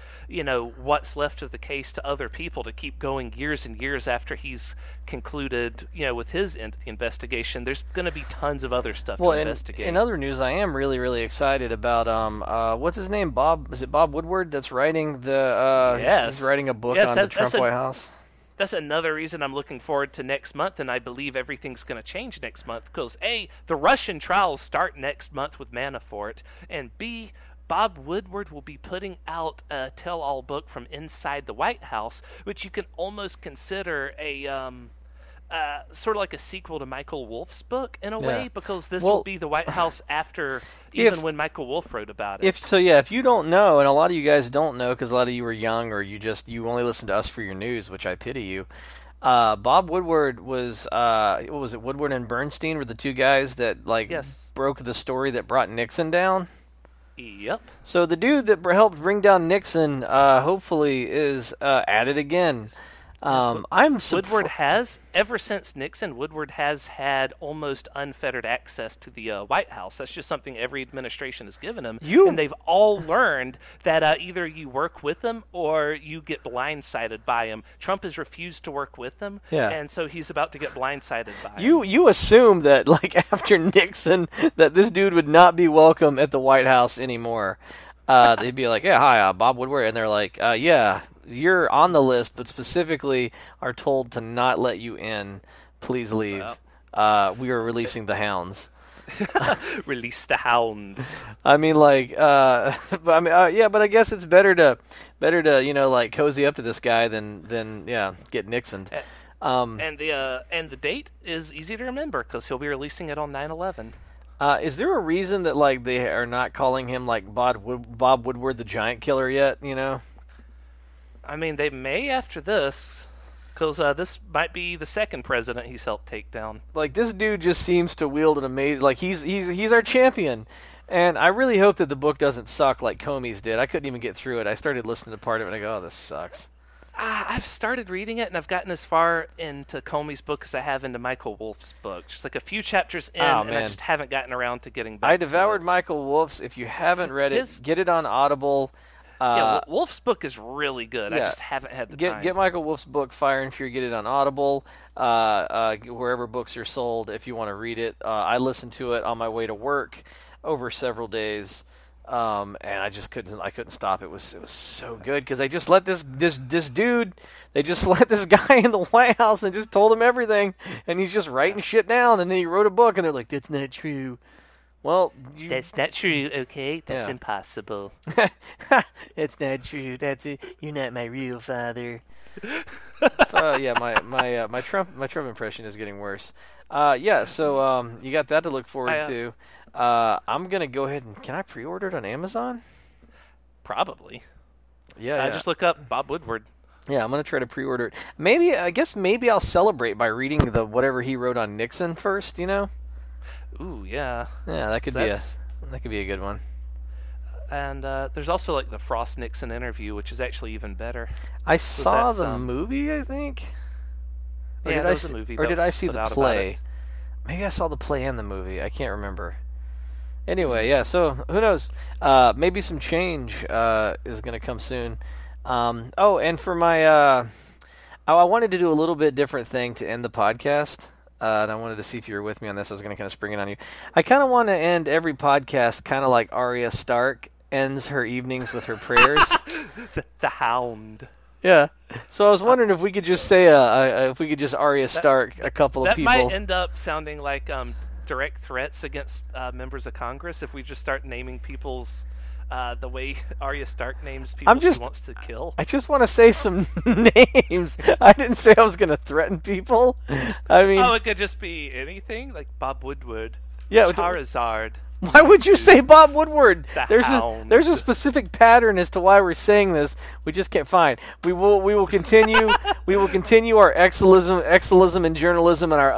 what's left of the case to other people to keep going years and years after he's concluded with his end of the investigation. There's going to be tons of other stuff to investigate. In other news, I am really, really excited about what's his name, Bob Woodward, that's writing the he's writing a book on the Trump White House. That's another reason I'm looking forward to next month, and I believe everything's going to change next month because, A, the Russian trials start next month with Manafort, and B, Bob Woodward will be putting out a tell-all book from inside the White House, which you can almost consider a sort of like a sequel to Michael Wolff's book in a way, because this will be the White House after when Michael Wolff wrote about it. If you don't know, and a lot of you guys don't know because a lot of you were young or you only listened to us for your news, which I pity you. Bob Woodward was what was it? Woodward and Bernstein were the two guys that broke the story that brought Nixon down. Yep. So the dude that helped bring down Nixon hopefully is at it again. Woodward has, ever since Nixon, Woodward has had almost unfettered access to the White House. That's just something every administration has given him. And they've all learned that either you work with him or you get blindsided by him. Trump has refused to work with him, and so he's about to get blindsided by him. You assume that, after Nixon, that this dude would not be welcome at the White House anymore. They'd be like, yeah, hi, Bob Woodward. And they're like, yeah, you're on the list, but specifically are told to not let you in. Please leave. We are releasing the hounds. Release the hounds. I mean, but I guess it's better to cozy up to this guy than get Nixon'd. And the date is easy to remember because he'll be releasing it on 9/11. Is there a reason that they are not calling him Bob Woodward the Giant Killer yet? I mean, they may after this, because this might be the second president he's helped take down. This dude just seems to wield an amazing... he's our champion. And I really hope that the book doesn't suck like Comey's did. I couldn't even get through it. I started listening to part of it, and I go, oh, this sucks. I've started reading it, and I've gotten as far into Comey's book as I have into Michael Wolff's book. Just a few chapters in, and I just haven't gotten around to getting back to it. I devoured Michael Wolff's. If you haven't read it, get it on Audible. Wolff's book is really good. I just haven't had the time. Get Michael Wolff's book, Fire and Fury. Get it on Audible, wherever books are sold if you want to read it. I listened to it on my way to work over several days, and I just couldn't stop. It was so good because they just let this dude, they just let this guy in the White House and just told him everything, and he's just writing shit down, and then he wrote a book, and they're like, that's not true. Well, that's not true, okay? That's impossible. That's not true. That's it. You're not my real father. My Trump impression is getting worse. So you got that to look forward to. I'm going to go ahead and... Can I pre-order it on Amazon? Probably. Yeah. Just look up Bob Woodward. Yeah, I'm going to try to pre-order it. Maybe, I guess maybe I'll celebrate by reading the whatever he wrote on Nixon first, you know? Ooh, yeah. Yeah, that could be a good one. And there's also like the Frost Nixon interview, which is actually even better. I saw the movie, I think. Yeah, that was a movie. Or did I see the play? Maybe I saw the play and the movie. I can't remember. Anyway, yeah, so who knows? Maybe some change is going to come soon. And for my... I wanted to do a little bit different thing to end the podcast. And I wanted to see if you were with me on this. I was going to kind of spring it on you. I kind of want to end every podcast kind of like Arya Stark ends her evenings with her prayers. The Hound. Yeah. So I was wondering if we could just say, if we could just Arya Stark a couple of people. That might end up sounding like... direct threats against members of Congress if we just start naming people's the way Arya Stark names people she wants to kill. I just want to say some names. I didn't say I was going to threaten people. I mean, it could just be anything like Bob Woodward, Charizard. Why would you say Bob Woodward? There's a specific pattern as to why we're saying this. We just can't find. We will continue. We will continue our excellism in journalism and our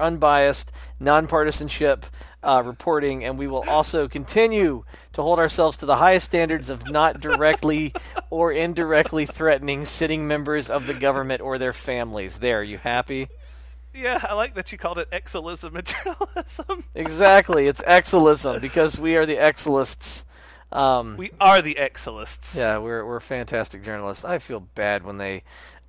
unbiased, nonpartisanship reporting, and we will also continue to hold ourselves to the highest standards of not directly or indirectly threatening sitting members of the government or their families. There, you happy? Yeah, I like that you called it excellism and journalism. Exactly, it's excellism because we are the excellists. We are the excellists. Yeah, we're fantastic journalists. I feel bad when they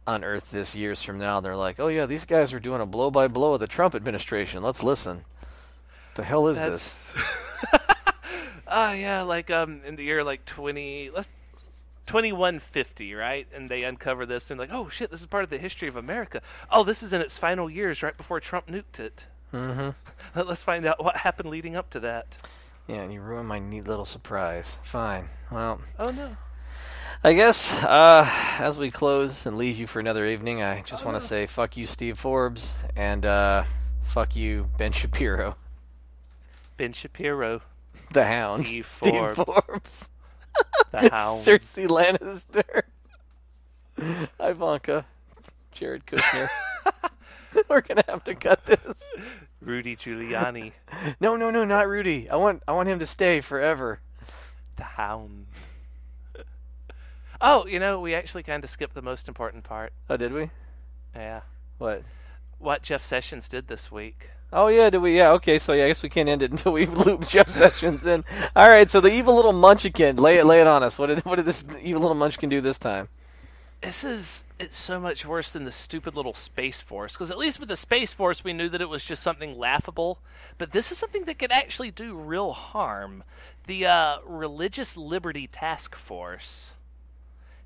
unearth this years from now. They're like, oh yeah, these guys were doing a blow by blow of the Trump administration. Let's listen. The hell is this? Yeah, like in the year like 2150, right? And they uncover this and like, oh shit, this is part of the history of America. Oh, this is in its final years right before Trump nuked it. Mm-hmm. Let's find out what happened leading up to that. Yeah, and you ruined my neat little surprise. Fine. Well. Oh, no. I guess as we close and leave you for another evening, I just want to say fuck you, Steve Forbes, and fuck you, Ben Shapiro. Ben Shapiro. The Hound. Steve Forbes. The Hound. Cersei Lannister. Ivanka. Jared Kushner. We're gonna have to cut this. Rudy Giuliani. No, not Rudy. I want him to stay forever. The Hound. Oh, you know, we actually kind of skipped the most important part. Oh, did we? Yeah. What Jeff Sessions did this week. Oh, yeah, did we? Yeah, okay, so yeah, I guess we can't end it until we loop Jeff Sessions in. All right, so the evil little munchkin, lay it on us. What did this evil little munchkin do this time? It's so much worse than the stupid little Space Force, because at least with the Space Force, we knew that it was just something laughable, but this is something that could actually do real harm. The Religious Liberty Task Force.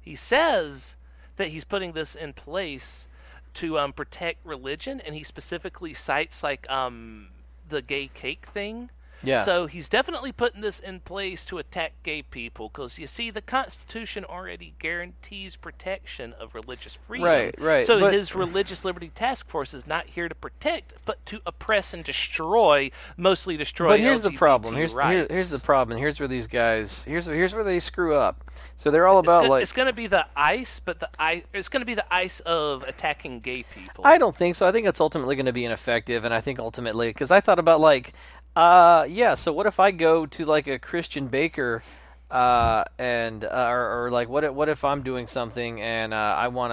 He says that he's putting this in place to protect religion, and he specifically cites like the gay cake thing. Yeah. So he's definitely putting this in place to attack gay people, because you see, the Constitution already guarantees protection of religious freedom. Right. So his Religious Liberty Task Force is not here to protect, but to oppress and destroy, mostly destroy. But here's LGBT the problem. Here's the problem. Here's where these guys. Here's where they screw up. So they're all about it's going to be the ICE, but it's going to be the ICE of attacking gay people. I don't think so. I think it's ultimately going to be ineffective, and I think ultimately, because I thought about like. So what if I go to like a Christian baker, and like what if I'm doing something and everyone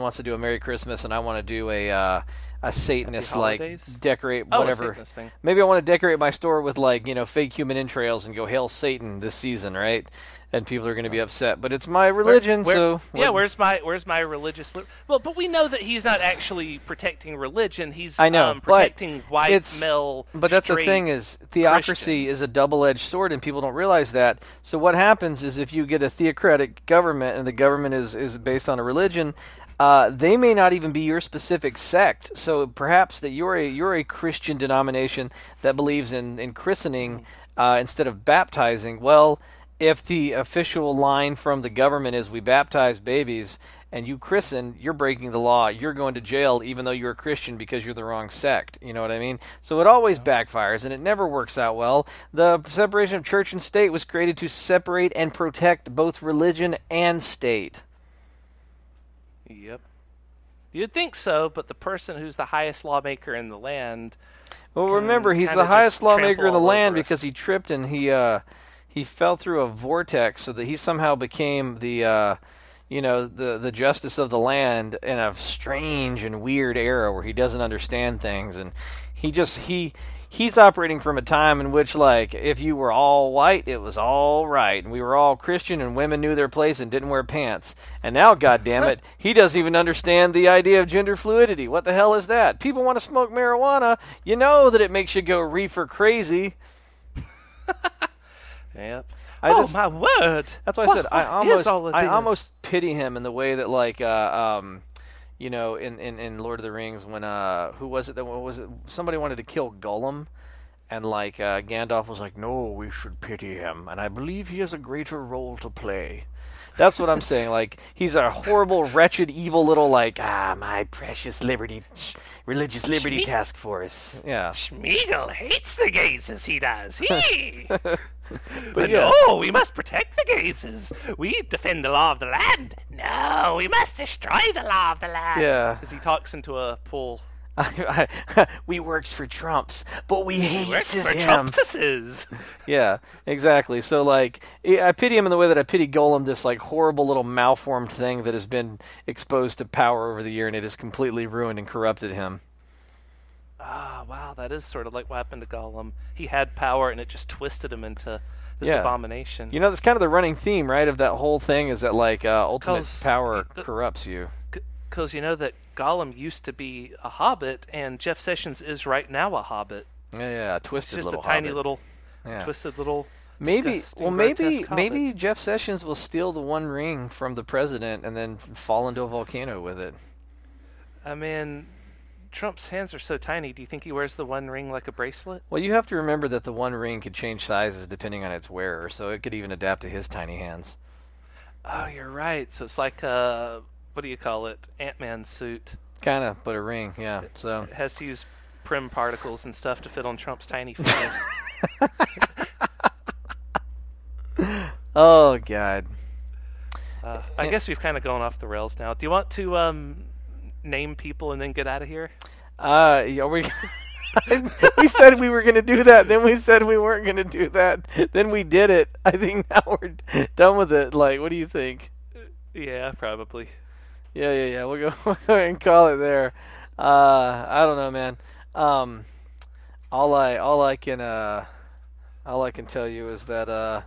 wants to do a Merry Christmas and I want to do a Satanist like decorate whatever. Maybe I want to decorate my store with like, you know, fake human entrails and go hail Satan this season, right? And people are going to be upset, but it's my religion, where's my religious? But we know that he's not actually protecting religion. He's protecting white male. But that's the thing is, theocracy Christians. Is a double-edged sword, and people don't realize that. So what happens is, if you get a theocratic government, and the government is based on a religion, they may not even be your specific sect. So perhaps that you're a Christian denomination that believes in christening instead of baptizing. Well. If the official line from the government is we baptize babies and you christen, you're breaking the law. You're going to jail even though you're a Christian because you're the wrong sect. You know what I mean? So it always backfires, and it never works out well. The separation of church and state was created to separate and protect both religion and state. Yep. You'd think so, but the person who's the highest lawmaker in the land... Well, remember, he's the highest lawmaker in the land because he tripped and he fell through a vortex, so that he somehow became the justice of the land in a strange and weird era where he doesn't understand things, and he's operating from a time in which, like, if you were all white, it was all right, and we were all Christian, and women knew their place and didn't wear pants. And now, goddammit, he doesn't even understand the idea of gender fluidity. What the hell is that? People want to smoke marijuana. You know that it makes you go reefer crazy. Yep. My word! That's why I said I almost pity him in the way that, like, you know, in Lord of the Rings, when somebody wanted to kill Gollum, and like Gandalf was like, "No, we should pity him, and I believe he has a greater role to play." That's what I'm saying. Like, he's a horrible, wretched, evil little, like, my precious religious liberty task force. Yeah. Schmeagol hates the gays as he does. But yeah. No, we must protect the gays. We defend the law of the land. No, we must destroy the law of the land. Yeah. As he talks into a pool. We works for Trumps, but we hates him. Yeah, exactly. So, like, I pity him in the way that I pity Golem, this, like, horrible little malformed thing that has been exposed to power over the year, and it has completely ruined and corrupted him. Ah, oh, wow, that is sort of like what happened to Golem. He had power, and it just twisted him into this abomination. You know, that's kind of the running theme, right, of that whole thing, is that, like, ultimate power corrupts you. Because you know that Gollum used to be a hobbit, and Jeff Sessions is right now a hobbit. Yeah, a twisted little hobbit. Just a tiny little, twisted little. Maybe Jeff Sessions will steal the One Ring from the president and then fall into a volcano with it. I mean, Trump's hands are so tiny. Do you think he wears the One Ring like a bracelet? Well, you have to remember that the One Ring could change sizes depending on its wearer, so it could even adapt to his tiny hands. Oh, you're right. So it's like a... what do you call it? Ant-Man suit. Kind of, but a ring, yeah. So it has to use prim particles and stuff to fit on Trump's tiny fingers. Oh, God. I guess we've kind of gone off the rails now. Do you want to name people and then get out of here? We said we were going to do that. Then we said we weren't going to do that. Then we did it. I think now we're done with it. Like, what do you think? Yeah, probably. Yeah. We'll go ahead and call it there. I don't know, man. All I can tell you is that I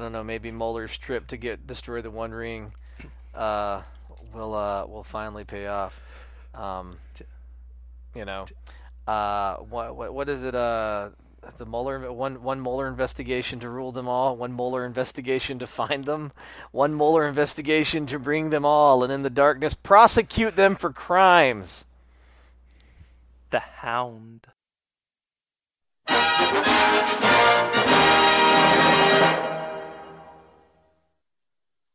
don't know. Maybe Mueller's trip to destroy the One Ring will finally pay off. You know, what is it? The Mueller one Mueller investigation to rule them all, one Mueller investigation to find them, one Mueller investigation to bring them all, and in the darkness prosecute them for crimes. The Hound.